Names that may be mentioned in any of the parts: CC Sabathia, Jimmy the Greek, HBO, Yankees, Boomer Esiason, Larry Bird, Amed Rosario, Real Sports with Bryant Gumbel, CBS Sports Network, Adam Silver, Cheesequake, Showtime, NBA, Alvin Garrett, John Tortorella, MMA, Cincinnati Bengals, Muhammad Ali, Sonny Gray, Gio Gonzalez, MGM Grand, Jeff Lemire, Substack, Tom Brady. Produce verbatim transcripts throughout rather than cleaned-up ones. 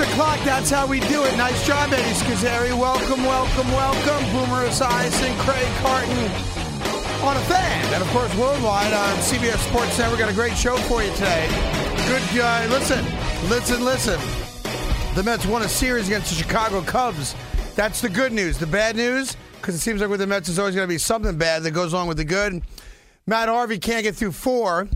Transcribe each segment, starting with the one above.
O'clock, that's how we do it. Nice job, Eddie Scazzeri. Welcome, welcome, welcome. Boomer Esiason, Craig Carton on a fan. And, of course, worldwide on C B S Sports Network. Got a great show for you today. Good guy. Listen, listen, listen. The Mets won a series against the Chicago Cubs. That's the good news. The bad news, because it seems like with the Mets, there's always going to be something bad that goes along with the good. Matt Harvey can't get through four.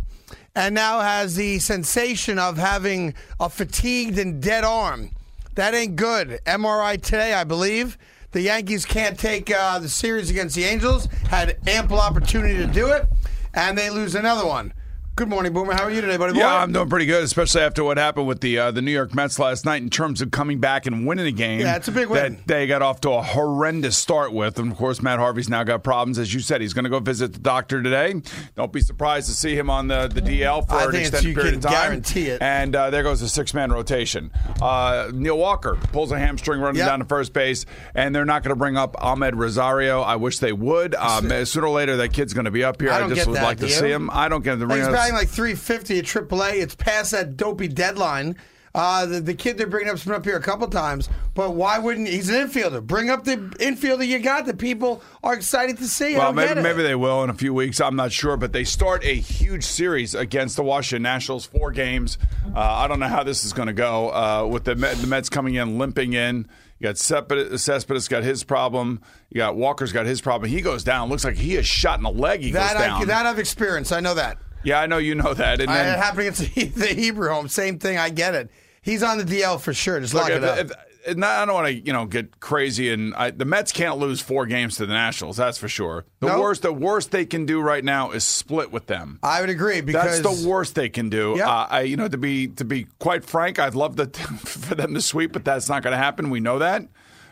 And now has the sensation of having a fatigued and dead arm. That ain't good. M R I today, I believe. The Yankees can't take uh, the series against the Angels. Had ample opportunity to do it. And they lose another one. Good morning, Boomer. How are you today, buddy? Boy? Yeah, I'm doing pretty good, especially after what happened with the uh, the New York Mets last night in terms of coming back and winning a game. Yeah, it's a big win. That they got off to a horrendous start with. And, of course, Matt Harvey's now got problems. As you said, he's going to go visit the doctor today. Don't be surprised to see him on the, the D L for I an think extended it's, period of time. You can guarantee it. And uh, there goes the six-man rotation. Uh, Neil Walker pulls a hamstring running yep. down to first base, and they're not going to bring up Amed Rosario. I wish they would. Um, sooner or later, that kid's going to be up here. I, I just would that, like to see him. I don't get the ring up. Like three fifty at triple A. It's past that dopey deadline. Uh, the, the kid they're bringing up has been up here a couple times, but why wouldn't he's an infielder? Bring up the infielder you got that people are excited to see. Well, maybe, maybe they will in a few weeks. I'm not sure, but they start a huge series against the Washington Nationals, four games. Uh, I don't know how this is going to go uh, with the, Met, the Mets coming in, limping in. You got Cespedes got his problem. You got Walker's got his problem. He goes down. Looks like he is shot in the leg. He that goes down. I, that I've experienced. I know that. Yeah, I know you know that. And then, it happened against the Hebrew home. Same thing. I get it. He's on the D L for sure. Just look, lock it if, up. If, if, I don't want to, you know, get crazy. And I, the Mets can't lose four games to the Nationals. That's for sure. The nope. worst, the worst they can do right now is split with them. I would agree because that's the worst they can do. Yep. Uh, I, you know, to be to be quite frank, I'd love to, for them to sweep, but that's not going to happen. We know that.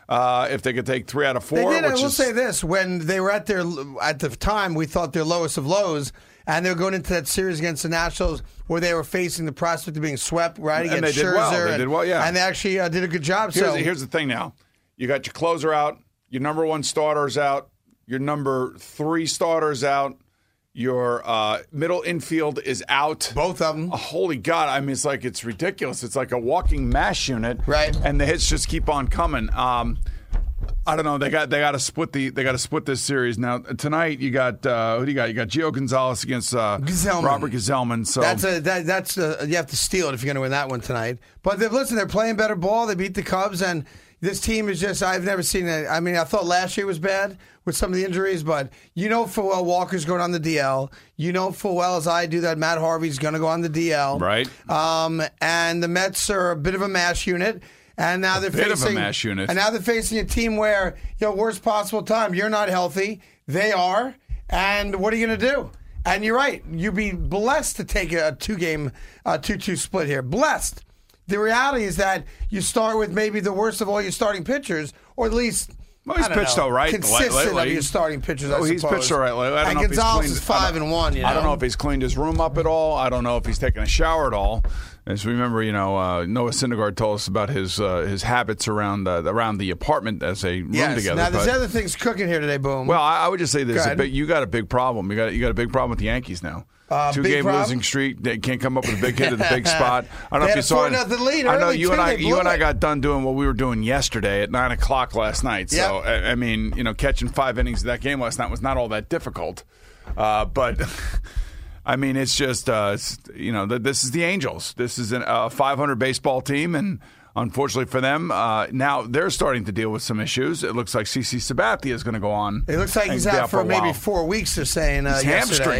Uh, if they could take three out of four, they did. Which I will is, say this: when they were at their at the time, we thought their lowest of lows. And they're going into that series against the Nationals where they were facing the prospect of being swept, right? And against they did Scherzer. Well. They and, did well, yeah. And they actually uh, did a good job. Here's, so. the, here's the thing now. You got your closer out, your number one starter's out, your number three starter's out, your uh, middle infield is out. Both of them. Oh, holy God. I mean, it's like it's ridiculous. It's like a walking mash unit. Right. And the hits just keep on coming. Um I don't know. They got they got to split the they got to split this series now. Tonight you got uh, who do you got? You got Gio Gonzalez against uh, Gsellman. Robert Gsellman. So that's a that, that's a, you have to steal it if you're going to win that one tonight. But they're, listen, they're playing better ball. They beat the Cubs, and this team is just I've never seen it. I mean, I thought last year was bad with some of the injuries, but you know full well Walker's going on the D L. You know full well as I do that Matt Harvey's going to go on the D L. Right. Um, and the Mets are a bit of a mash unit. And now a they're bit facing of a mash unit. And now they're facing a team where, you know, worst possible time. You're not healthy. They are. And what are you going to do? And you're right. You'd be blessed to take a two-game, uh, two-two split here. Blessed. The reality is that you start with maybe the worst of all your starting pitchers, or at least well, he's pitched know, all right consistent lately. Of your starting pitchers. Oh, I he's pitched all right lately. I don't and know Gonzalez if he's cleaned, is five and one. You know? I don't know if he's cleaned his room up at all. I don't know if he's taken a shower at all. As we remember, you know, uh, Noah Syndergaard told us about his uh, his habits around uh, around the apartment as they room yes. together. Now, there's but, other things cooking here today, Boom. Well, I, I would just say this: a big, you got a big problem. You got you got a big problem with the Yankees now. Uh, Two game problem. Losing streak. They can't come up with a big hit at the big spot. I don't know if you saw it. I know you and I you and I got done doing what we were doing yesterday at nine o'clock last night. Yep. So I, I mean, you know, catching five innings of that game last night was not all that difficult, uh, but. I mean, it's just, uh, it's, you know, th- this is the Angels. This is a uh, five hundred baseball team, and unfortunately for them, uh, now they're starting to deal with some issues. It looks like C C Sabathia is going to go on. It looks like he's out for maybe four weeks, they're saying, uh, yesterday.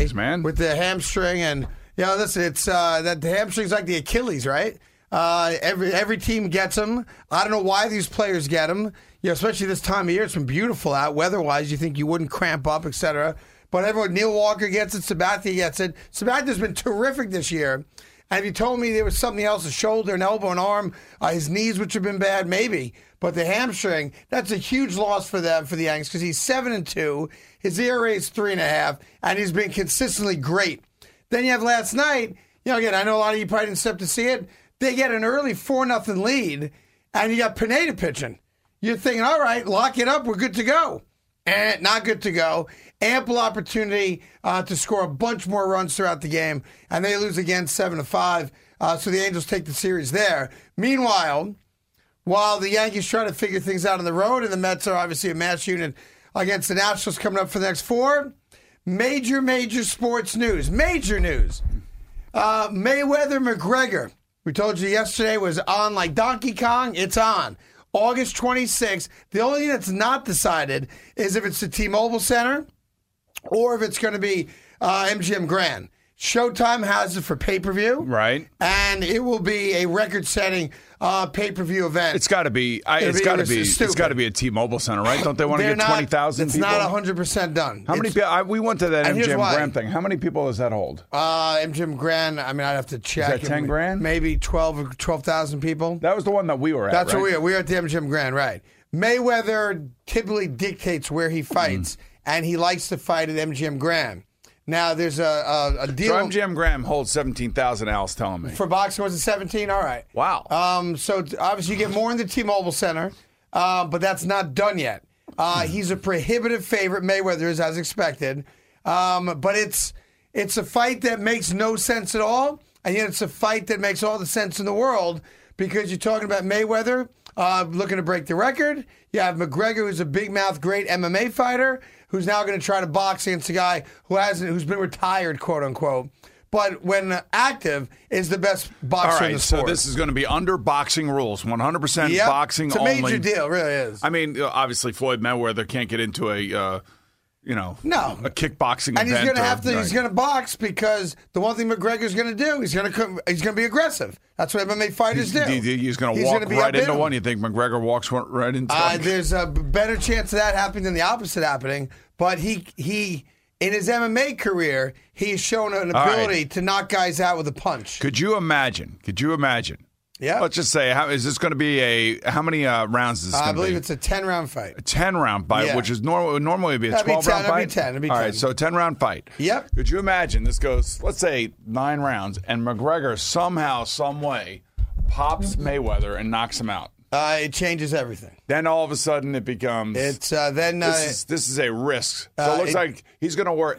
Hamstrings, man. With the hamstring, and, you know, listen, it's, uh, that the hamstring's like the Achilles, right? Uh, every every team gets them. I don't know why these players get them, you know, especially this time of year. It's been beautiful out weather-wise. You think you wouldn't cramp up, et cetera. But everyone, Neil Walker gets it, Sabathia gets it. Sabathia's been terrific this year. Have you told me there was something else, a shoulder, an elbow, an arm, uh, his knees, which have been bad? Maybe. But the hamstring, that's a huge loss for them, for the Yanks, because he's seven and two. His E R A is three and a half, and he's been consistently great. Then you have last night, you know, again, I know a lot of you probably didn't step to see it. They get an early four nothing lead, and you got Pineda pitching. You're thinking, all right, lock it up. We're good to go. And not good to go. Ample opportunity uh, to score a bunch more runs throughout the game, and they lose again seven to five. Uh, so the Angels take the series there. Meanwhile, while the Yankees try to figure things out on the road, and the Mets are obviously a match unit against the Nationals coming up for the next four, major, major sports news. Major news. Uh, Mayweather McGregor, we told you yesterday, was on like Donkey Kong. It's on. August twenty-sixth. The only thing that's not decided is if it's the T-Mobile Center or if it's going to be uh, M G M Grand. Showtime has it for pay-per-view. Right. And it will be a record-setting uh, pay-per-view event. It's got to be. I, it's got to be. It's got to be a T-Mobile Center, right? Don't they want to get twenty thousand people? It's not one hundred percent done. How many people? I, we went to that M G M Grand thing. How many people does that hold? Uh, M G M Grand, I mean, I'd have to check. Is that ten grand? Maybe twelve thousand people. That was the one that we were at, That's right? Where we were. We were at the M G M Grand, right. Mayweather typically dictates where he fights, mm. and he likes to fight at M G M Grand. Now, there's a, a, a deal. So M G M Graham holds seventeen thousand, Al's telling me. For boxing, was it seventeen? All right. Wow. Um, so, obviously, you get more in the T-Mobile Center, uh, but that's not done yet. Uh, he's a prohibitive favorite, Mayweather is, as expected. Um, but it's it's a fight that makes no sense at all, and yet it's a fight that makes all the sense in the world, because you're talking about Mayweather uh, looking to break the record. You have McGregor, who's a big-mouth, great M M A fighter, who's now going to try to box against a guy who hasn't, who's been retired, quote unquote, but when active is the best boxer. All right, in the sport. So this is going to be under boxing rules, one hundred percent yep. boxing only. It's a major only. deal, it really is. I mean, obviously Floyd Mayweather can't get into a, uh, you know, no. a kickboxing and event. And he's going to have to. Right. He's going to box, because the one thing McGregor's going to do, he's going to he's going to be aggressive. That's what M M A fighters do. He's going to walk gonna right into one. You think McGregor walks right into one? Uh, there's a better chance of that happening than the opposite happening. But he, he in his M M A career, he's shown an ability right. to knock guys out with a punch. Could you imagine? Could you imagine? Yeah. Let's just say, how, is this going to be a, how many uh, rounds is this uh, going to be? I believe it's a ten-round fight. A ten-round fight, yeah. which is normal, normally would be a twelve-round fight? It'd be ten. It'd be ten. All right, so a ten-round fight. Yep. Could you imagine this goes, let's say, nine rounds, and McGregor somehow, some way, pops Mayweather and knocks him out? Uh, it changes everything. Then all of a sudden it becomes. It's uh, then uh, this, is, this is a risk. So uh, it looks it, like he's going to work.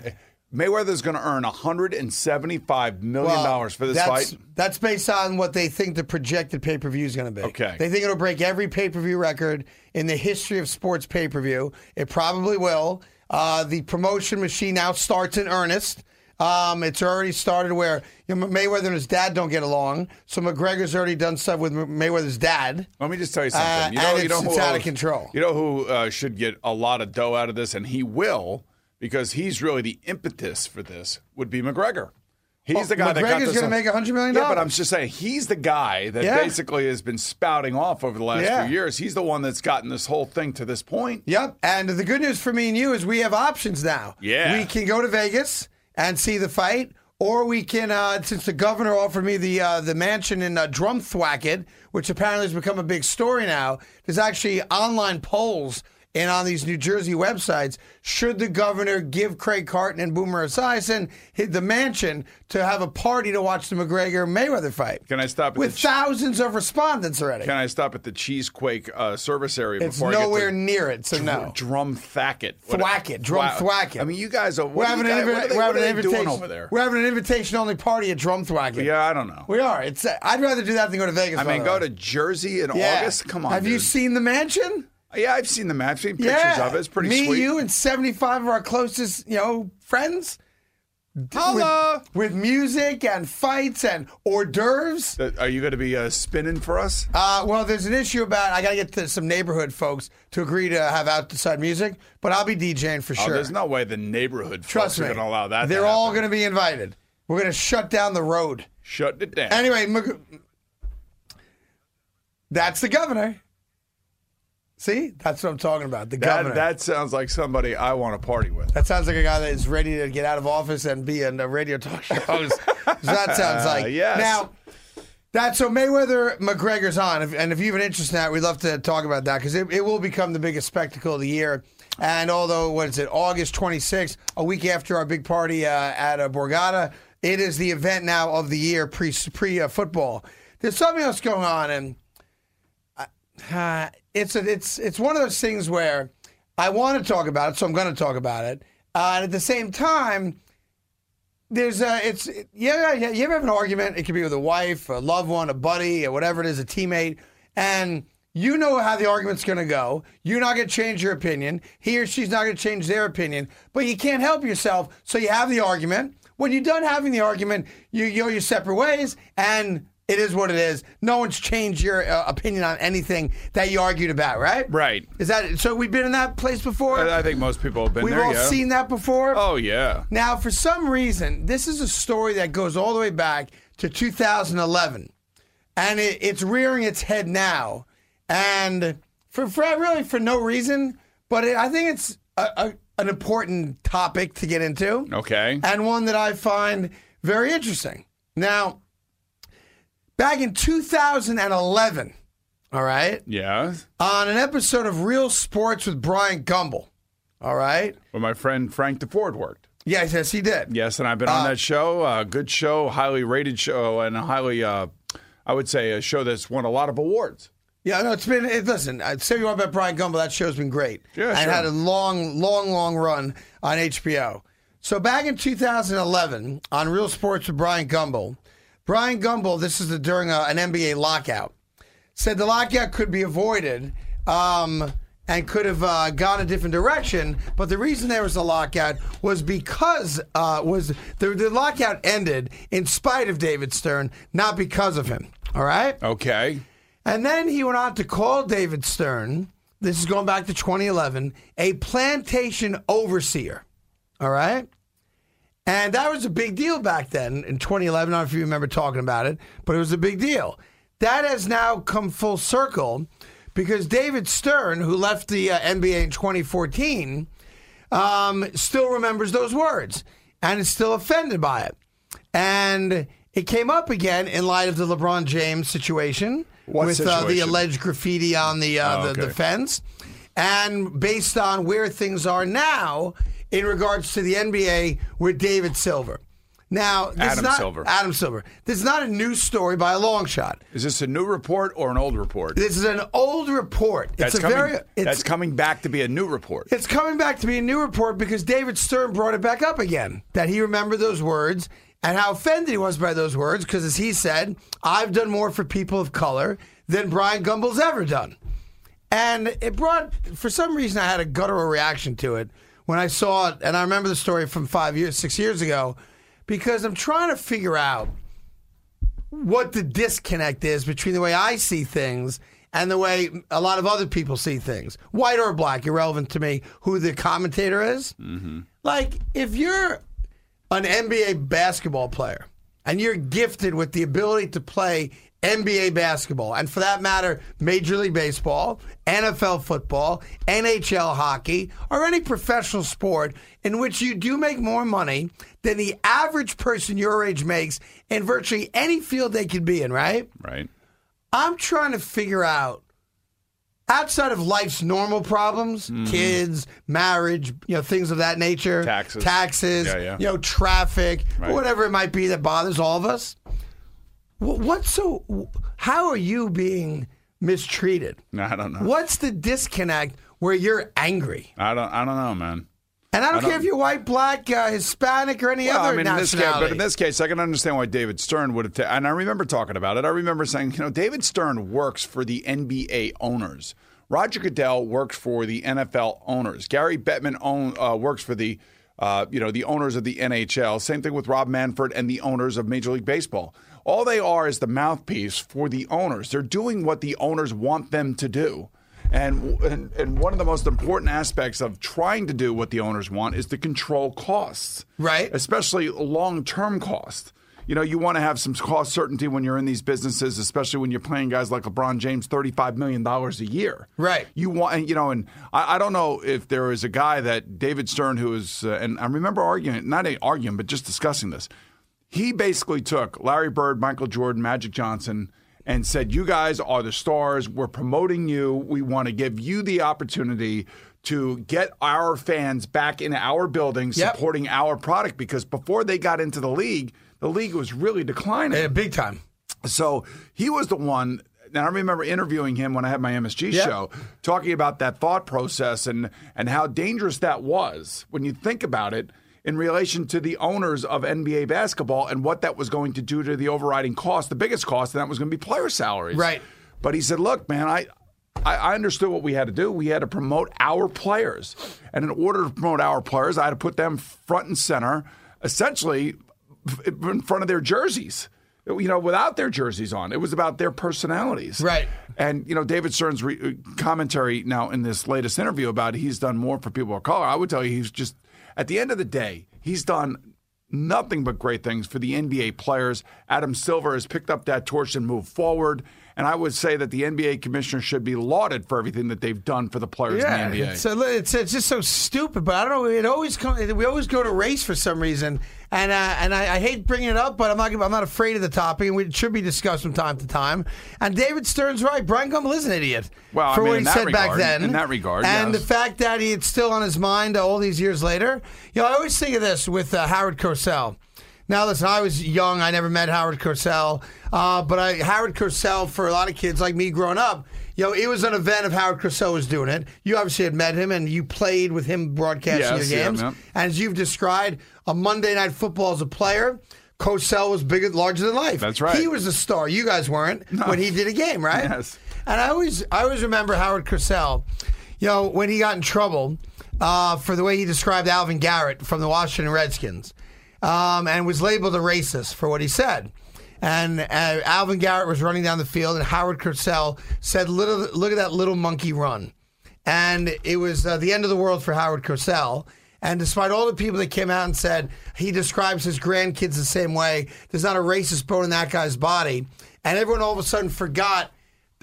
Mayweather's going to earn one hundred seventy-five million dollars well, for this that's, fight. That's based on what they think the projected pay-per-view is going to be. Okay. They think it'll break every pay-per-view record in the history of sports pay-per-view. It probably will. Uh, the promotion machine now starts in earnest. Um, it's already started where you know, Mayweather and his dad don't get along, so McGregor's already done stuff with Mayweather's dad. Let me just tell you something. You know, uh, and you know it's, who it's out of control. You know who uh, should get a lot of dough out of this, and he will, because he's really the impetus for this, would be McGregor. He's well, the guy McGregor's that got this. McGregor's going to make one hundred million dollars. Yeah, but I'm just saying, he's the guy that yeah. basically has been spouting off over the last yeah. few years. He's the one that's gotten this whole thing to this point. Yep, and the good news for me and you is we have options now. Yeah. We can go to Vegas and see the fight, or we can, uh, since the governor offered me the uh, the mansion in uh, Drumthwacket, which apparently has become a big story now. There's actually online polls and on these New Jersey websites, should the governor give Craig Carton and Boomer Esiason the mansion to have a party to watch the McGregor-Mayweather fight? Can I stop at With the thousands che- of respondents already. Can I stop at the Cheesequake uh, service area it's before I get It's nowhere near it, so dr- no. Drumthwacket. Thwacket. Drumthwacket. I mean, you guys are, what we're are, you guys, invi- what are, they, what are they doing over there? We're having an invitation-only party at Drumthwacket. Yeah, I don't know. We are. It's. Uh, I'd rather do that than go to Vegas. I mean, go to Jersey in yeah. August? Come on, Have dude. you seen the mansion? Yeah, I've seen the map. I've seen pictures yeah. of it. It's pretty Me, sweet. Me, you, and seventy-five of our closest, you know, friends. Hello. With, with music and fights and hors d'oeuvres. Uh, are you going to be uh, spinning for us? Uh, well, there's an issue about I got to get to some neighborhood folks to agree to have outside music, but I'll be DJing for sure. Oh, there's no way the neighborhood Trust folks me, are going to allow that. They're to all going to be invited. We're going to shut down the road. Shut it down. Anyway, Mag- that's the governor. See? That's what I'm talking about. The governor. That, that sounds like somebody I want to party with. That sounds like a guy that is ready to get out of office and be a, a radio talk show host that sounds like. Uh, yes. Now, that, so Mayweather McGregor's on, and if you have an interest in that, we'd love to talk about that, because it, it will become the biggest spectacle of the year. And although, what is it, August twenty-sixth, a week after our big party uh, at uh, Borgata, it is the event now of the year pre, pre uh, football. There's something else going on, and uh, it's a, it's it's one of those things where I want to talk about it, so I'm going to talk about it. Uh, and at the same time, there's a, it's, yeah, yeah, you ever have an argument? It could be with a wife, a loved one, a buddy, or whatever it is, a teammate, and you know how the argument's going to go. You're not going to change your opinion. He or she's not going to change their opinion, but you can't help yourself, so you have the argument. When you're done having the argument, you go your separate ways, and it is what it is. No one's changed your uh, opinion on anything that you argued about, right? Right. Is that so? We've been in that place before. I, I think most people have been. We've there, all yeah. seen that before. Oh yeah. Now, for some reason, this is a story that goes all the way back to two thousand eleven, and it, it's rearing its head now, and for, for really for no reason, but it, I think it's a, a, an important topic to get into. Okay. And one that I find very interesting. Now, back in two thousand eleven, all right? Yeah. On an episode of Real Sports with Bryant Gumbel, all right? Well, my friend Frank DeFord worked. Yes, yes, he did. Yes, and I've been uh, on that show. Uh, good show, highly rated show, and a highly, uh, I would say, a show that's won a lot of awards. Yeah, no, it's been, it, listen, I'd say you want about Bryant Gumbel, that show's been great. Yeah, and sure. Had a long, long, long run on H B O. So back in two thousand eleven, on Real Sports with Bryant Gumbel, Bryant Gumbel, this is the, during a, an N B A lockout, said the lockout could be avoided um, and could have uh, gone a different direction, but the reason there was a lockout was because uh, was the, the lockout ended in spite of David Stern, not because of him, all right? Okay. And then he went on to call David Stern, this is going back to twenty eleven, a plantation overseer, all right? And that was a big deal back then in twenty eleven. I don't know if you remember talking about it, but it was a big deal. That has now come full circle because David Stern, who left the uh, N B A in twenty fourteen, um, still remembers those words and is still offended by it. And it came up again in light of the LeBron James situation what with situation? Uh, the alleged graffiti on the, uh, oh, the, okay. the fence. And based on where things are now in regards to the N B A with David Silver. Now, this Adam is not, Silver. Adam Silver. This is not a new story by a long shot. Is this a new report or an old report? This is an old report. That's, it's a coming, very, it's, that's coming back to be a new report. It's coming back to be a new report because David Stern brought it back up again, that he remembered those words and how offended he was by those words because, as he said, I've done more for people of color than Brian Gumbel's ever done. And it brought, for some reason, I had a guttural reaction to it when I saw it, and I remember the story from five years, six years ago, because I'm trying to figure out what the disconnect is between the way I see things and the way a lot of other people see things, white or black, irrelevant to me, who the commentator is. Mm-hmm. Like, if you're an N B A basketball player and you're gifted with the ability to play N B A basketball, and for that matter, Major League Baseball, N F L football, N H L hockey, or any professional sport in which you do make more money than the average person your age makes in virtually any field they could be in, right? Right. I'm trying to figure out, outside of life's normal problems, mm-hmm. kids, marriage, you know, things of that nature, taxes, taxes, yeah, yeah. you know, traffic, right. whatever it might be that bothers all of us, What's so? How are you being mistreated? I don't know. What's the disconnect where you're angry? I don't. I don't know, man. And I don't I care don't, if you're white, black, uh, Hispanic, or any well, other I mean, nationality. In this case, but in this case, I can understand why David Stern would have. Ta- and I remember talking about it. I remember saying, you know, David Stern works for the N B A owners. Roger Goodell works for the N F L owners. Gary Bettman own, uh, works for the, uh, you know, the owners of the N H L. Same thing with Rob Manfred and the owners of Major League Baseball. All they are is the mouthpiece for the owners. They're doing what the owners want them to do. And, and and one of the most important aspects of trying to do what the owners want is to control costs. Right. Especially long-term costs. You know, you want to have some cost certainty when you're in these businesses, especially when you're playing guys like LeBron James, thirty-five million dollars a year. Right. You want, you know, and I, I don't know if there is a guy that David Stern who is, uh, and I remember arguing, not an argument, but just discussing this. He basically took Larry Bird, Michael Jordan, Magic Johnson, and said, you guys are the stars. We're promoting you. We want to give you the opportunity to get our fans back in our building, yep. supporting our product. Because before they got into the league, the league was really declining. Yeah, big time. So he was the one. And I remember interviewing him when I had my M S G yep. show, talking about that thought process and, and how dangerous that was when you think about it in relation to the owners of N B A basketball and what that was going to do to the overriding cost, the biggest cost, and that was going to be player salaries. Right. But he said, look, man, I, I understood what we had to do. We had to promote our players. And in order to promote our players, I had to put them front and center, essentially in front of their jerseys. You know, without their jerseys on. It was about their personalities. Right. And, you know, David Stern's re- commentary now in this latest interview about he's done more for people of color. I would tell you he's just, at the end of the day, he's done nothing but great things for the N B A players. Adam Silver has picked up that torch and moved forward. And I would say that the N B A commissioner should be lauded for everything that they've done for the players yeah, in the N B A. It's, a, it's, it's just so stupid, but I don't know. It always come, we always go to race for some reason. And uh, and I, I hate bringing it up, but I'm not I'm not afraid of the topic, and it should be discussed from time to time. And David Stern's right. Bryant Gumbel is an idiot well, for I mean, what he said regard, back then. In that regard, And yes. the fact that he, it's still on his mind all these years later. You know, I always think of this with uh, Howard Cosell. Now, listen, I was young. I never met Howard Cosell. Uh, but I, Howard Cosell, for a lot of kids like me growing up, you know, it was an event of Howard Cosell was doing it. You obviously had met him, and you played with him broadcasting yes, your games. Yeah, and as you've described, a Monday Night Football as a player, Cosell was bigger, larger than life. That's right. He was a star. You guys weren't no. when he did a game, right? Yes. And I always, I always remember Howard Cosell, you know, when he got in trouble uh, for the way he described Alvin Garrett from the Washington Redskins. Um, and was labeled a racist for what he said. And uh, Alvin Garrett was running down the field, and Howard Cosell said, little, look at that little monkey run. And it was uh, the end of the world for Howard Cosell. And despite all the people that came out and said, he describes his grandkids the same way, there's not a racist bone in that guy's body. And everyone all of a sudden forgot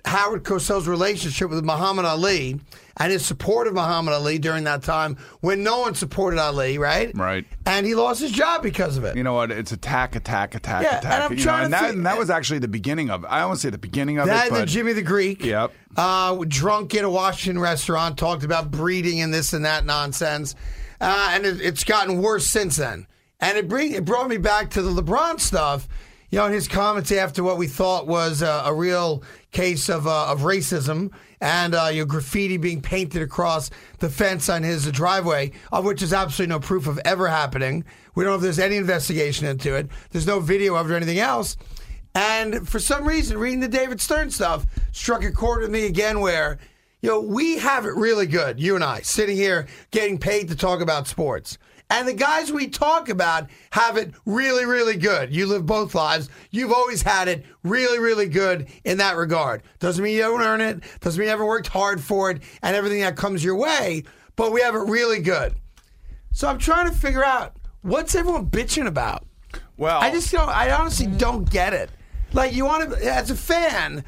Howard Cosell's relationship with Muhammad Ali and his support of Muhammad Ali during that time when no one supported Ali, right? Right. And he lost his job because of it. You know what? It's attack, attack, attack, yeah, attack. And, I'm you trying know, and, to that, th- and that was actually the beginning of it. I almost say the beginning of that it. That and Jimmy the Greek. Yep. Uh, drunk in a Washington restaurant, talked about breeding and this and that nonsense. Uh, and it, it's gotten worse since then. And it, bring, it brought me back to the LeBron stuff. You know, in his comments after what we thought was uh, a real case of uh, of racism and uh, your graffiti being painted across the fence on his driveway, of which there's absolutely no proof of ever happening. We don't know if there's any investigation into it. There's no video of it or anything else. And for some reason, reading the David Stern stuff struck a chord with me again where, you know, we have it really good, you and I, sitting here getting paid to talk about sports. And the guys we talk about have it really, really good. You live both lives. You've always had it really, really good in that regard. Doesn't mean you don't earn it. Doesn't mean you haven't worked hard for it and everything that comes your way. But we have it really good. So I'm trying to figure out, what's everyone bitching about? Well, I just don't, I honestly don't get it. Like, you want to, as a fan,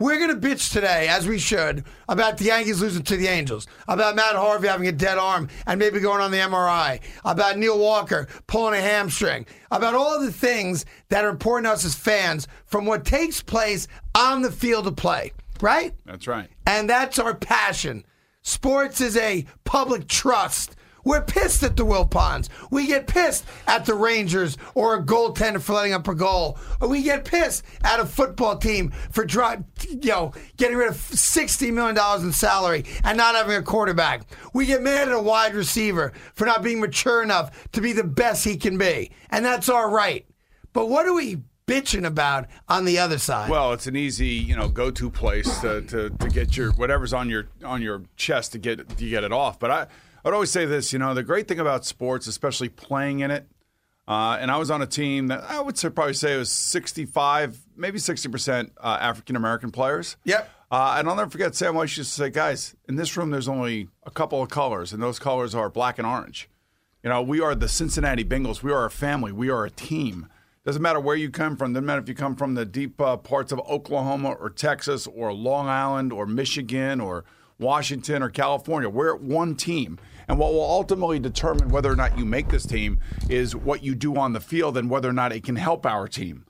we're going to bitch today, as we should, about the Yankees losing to the Angels, about Matt Harvey having a dead arm and maybe going on the M R I, about Neil Walker pulling a hamstring, about all the things that are important to us as fans from what takes place on the field of play, right? That's right. And that's our passion. Sports is a public trust. We're pissed at the Wilpons. We get pissed at the Rangers or a goaltender for letting up a goal. Or we get pissed at a football team for dry, you know, getting rid of sixty million dollars in salary and not having a quarterback. We get mad at a wide receiver for not being mature enough to be the best he can be. And that's our right. But what do we bitching about on the other side? Well, it's an easy, you know, go-to place to, to, to get your whatever's on your on your chest to get to get it off. But I. I'd always say this, you know, the great thing about sports, especially playing in it, uh, and I was on a team that I would say, probably say it was sixty-five, maybe sixty percent uh, African-American players. Yep. Uh, and I'll never forget, Sam Weiss used to say, guys, in this room there's only a couple of colors, and those colors are black and orange. You know, we are the Cincinnati Bengals. We are a family. We are a team. Doesn't matter where you come from. Doesn't matter if you come from the deep uh, parts of Oklahoma or Texas or Long Island or Michigan or Washington, or California. We're one team. And what will ultimately determine whether or not you make this team is what you do on the field and whether or not it can help our team.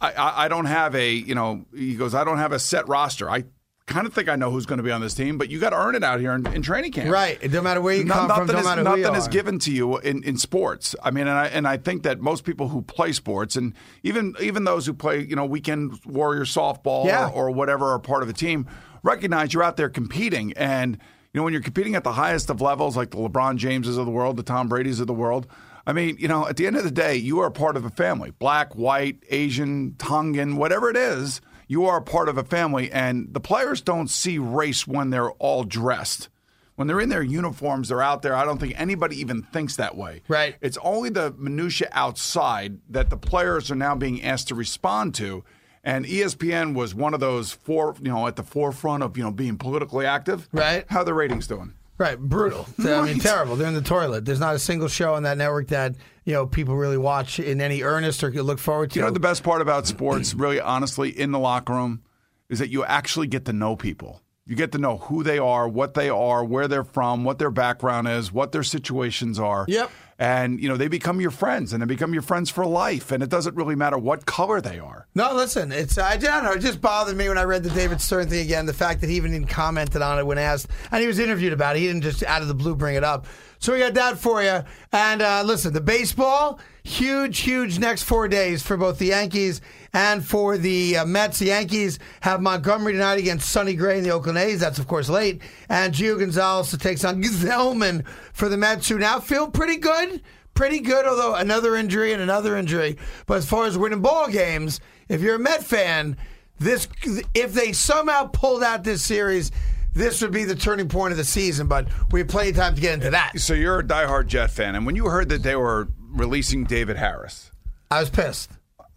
I, I, I don't have a, you know, he goes, I don't have a set roster. I kind of think I know who's going to be on this team, but you got to earn it out here in, in training camp. Right. No matter where you no, come nothing from, no is, matter nothing who you is are. given to you in, in sports. I mean, and I, and I think that most people who play sports, and even even those who play, you know, weekend warrior softball yeah. or, or whatever are part of a team, recognize you're out there competing. And, you know, when you're competing at the highest of levels, like the LeBron Jameses of the world, the Tom Bradys of the world, I mean, you know, at the end of the day, you are a part of a family. Black, white, Asian, Tongan, whatever it is, you are a part of a family. And the players don't see race when they're all dressed. When they're in their uniforms, they're out there. I don't think anybody even thinks that way. Right. It's only the minutia outside that the players are now being asked to respond to. And E S P N was one of those four, you know, at the forefront of, you know, being politically active. Right. How are the ratings doing? Right, brutal. Right. I mean, terrible. They're in the toilet. There's not a single show on that network that, you know, people really watch in any earnest or could look forward to. You know, the best part about sports, really honestly, in the locker room, is that you actually get to know people. You get to know who they are, what they are, where they're from, what their background is, what their situations are. Yep. And, you know, they become your friends, and they become your friends for life, and it doesn't really matter what color they are. No, listen, it's I don't know, it just bothered me when I read the David Stern thing again, the fact that he even even commented on it when asked, and he was interviewed about it. He didn't just out of the blue bring it up. So we got that for you. And uh, listen, the baseball, huge, huge next four days for both the Yankees and for the uh, Mets. The Yankees have Montgomery tonight against Sonny Gray and the Oakland A's. That's, of course, late. And Gio Gonzalez takes on Gsellman for the Mets, who now feel pretty good. Pretty good, although another injury and another injury. But as far as winning ball games, if you're a Met fan, this if they somehow pulled out this series, this would be the turning point of the season, but we have plenty of time to get into that. So you're a diehard Jet fan, and when you heard that they were releasing David Harris, I was pissed.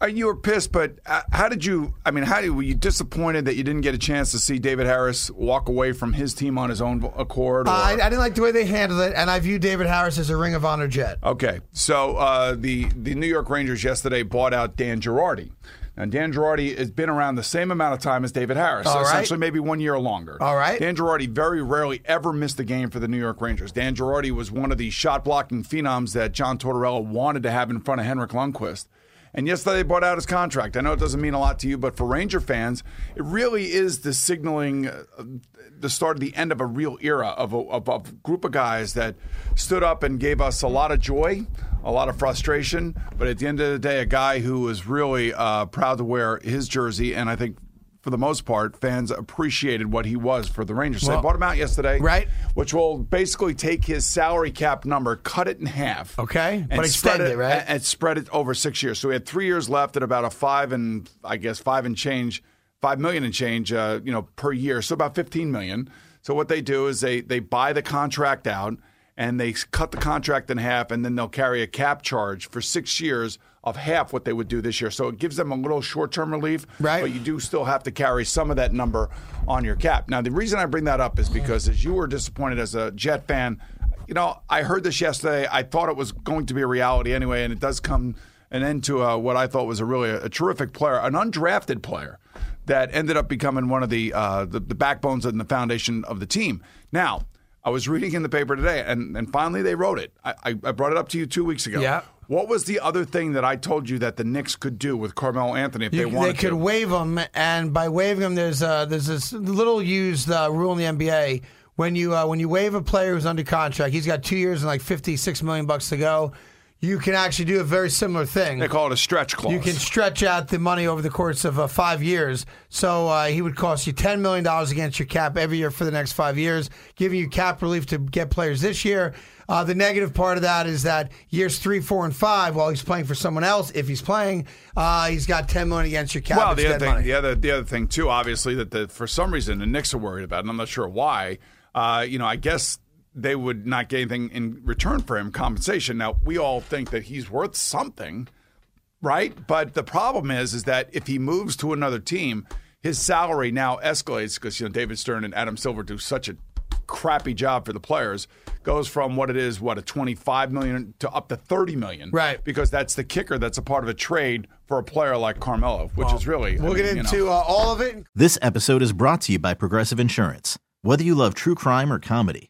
You were pissed, but how did you? I mean, how did, were you disappointed that you didn't get a chance to see David Harris walk away from his team on his own accord? Or? Uh, I, I didn't like the way they handled it, and I view David Harris as a Ring of Honor Jet. Okay, so uh, the the New York Rangers yesterday bought out Dan Girardi. And Dan Girardi has been around the same amount of time as David Harris, so essentially maybe one year longer. All right. Dan Girardi very rarely ever missed a game for the New York Rangers. Dan Girardi was one of the shot-blocking phenoms that John Tortorella wanted to have in front of Henrik Lundqvist. And yesterday they bought out his contract. I know it doesn't mean a lot to you, but for Ranger fans, it really is the signaling uh, the start of the end of a real era of a, of a group of guys that stood up and gave us a lot of joy, a lot of frustration. But at the end of the day, a guy who was really uh, proud to wear his jersey, and I think for the most part, fans appreciated what he was for the Rangers. So well, they bought him out yesterday, right? Which will basically take his salary cap number, cut it in half, okay, and but extend it, it right? And spread it over six years. So we had three years left at about a five and I guess five and change, five million and change, uh, you know, per year. So about fifteen million. So what they do is they they buy the contract out and they cut the contract in half, and then they'll carry a cap charge for six years. Of half what they would do this year. So it gives them a little short-term relief, right. But you do still have to carry some of that number on your cap. Now, the reason I bring that up is because as you were disappointed as a Jet fan, you know, I heard this yesterday. I thought it was going to be a reality anyway, and it does come an end to uh, what I thought was a really a, a terrific player, an undrafted player that ended up becoming one of the, uh, the, the backbones and the foundation of the team. Now, I was reading in the paper today, and, and finally they wrote it. I, I brought it up to you two weeks ago. Yeah. What was the other thing that I told you that the Knicks could do with Carmelo Anthony if they you, wanted to? They could to? waive him, and by waiving him, there's uh, there's this little used uh, rule in the N B A. When you uh, when you waive a player who's under contract, he's got two years and like fifty-six million bucks to go. You can actually do a very similar thing. They call it a stretch clause. You can stretch out the money over the course of uh, five years. So uh, he would cost you ten million dollars against your cap every year for the next five years, giving you cap relief to get players this year. Uh, the negative part of that is that years three, four, and five, while he's playing for someone else, if he's playing, uh, he's got ten million against your cap. Well, the other thing, the other, the other thing too, obviously, that the, for some reason the Knicks are worried about, and I'm not sure why. Uh, you know, I guess they would not get anything in return for him, compensation. Now we all think that he's worth something, right? But the problem is, is that if he moves to another team, his salary now escalates because you know David Stern and Adam Silver do such a crappy job for the players. Goes from what it is, what, a twenty-five million dollars to up to thirty million dollars. Right. Because that's the kicker that's a part of a trade for a player like Carmelo, which well, is really... We'll I mean, get into you know. uh, all of it. This episode is brought to you by Progressive Insurance. Whether you love true crime or comedy,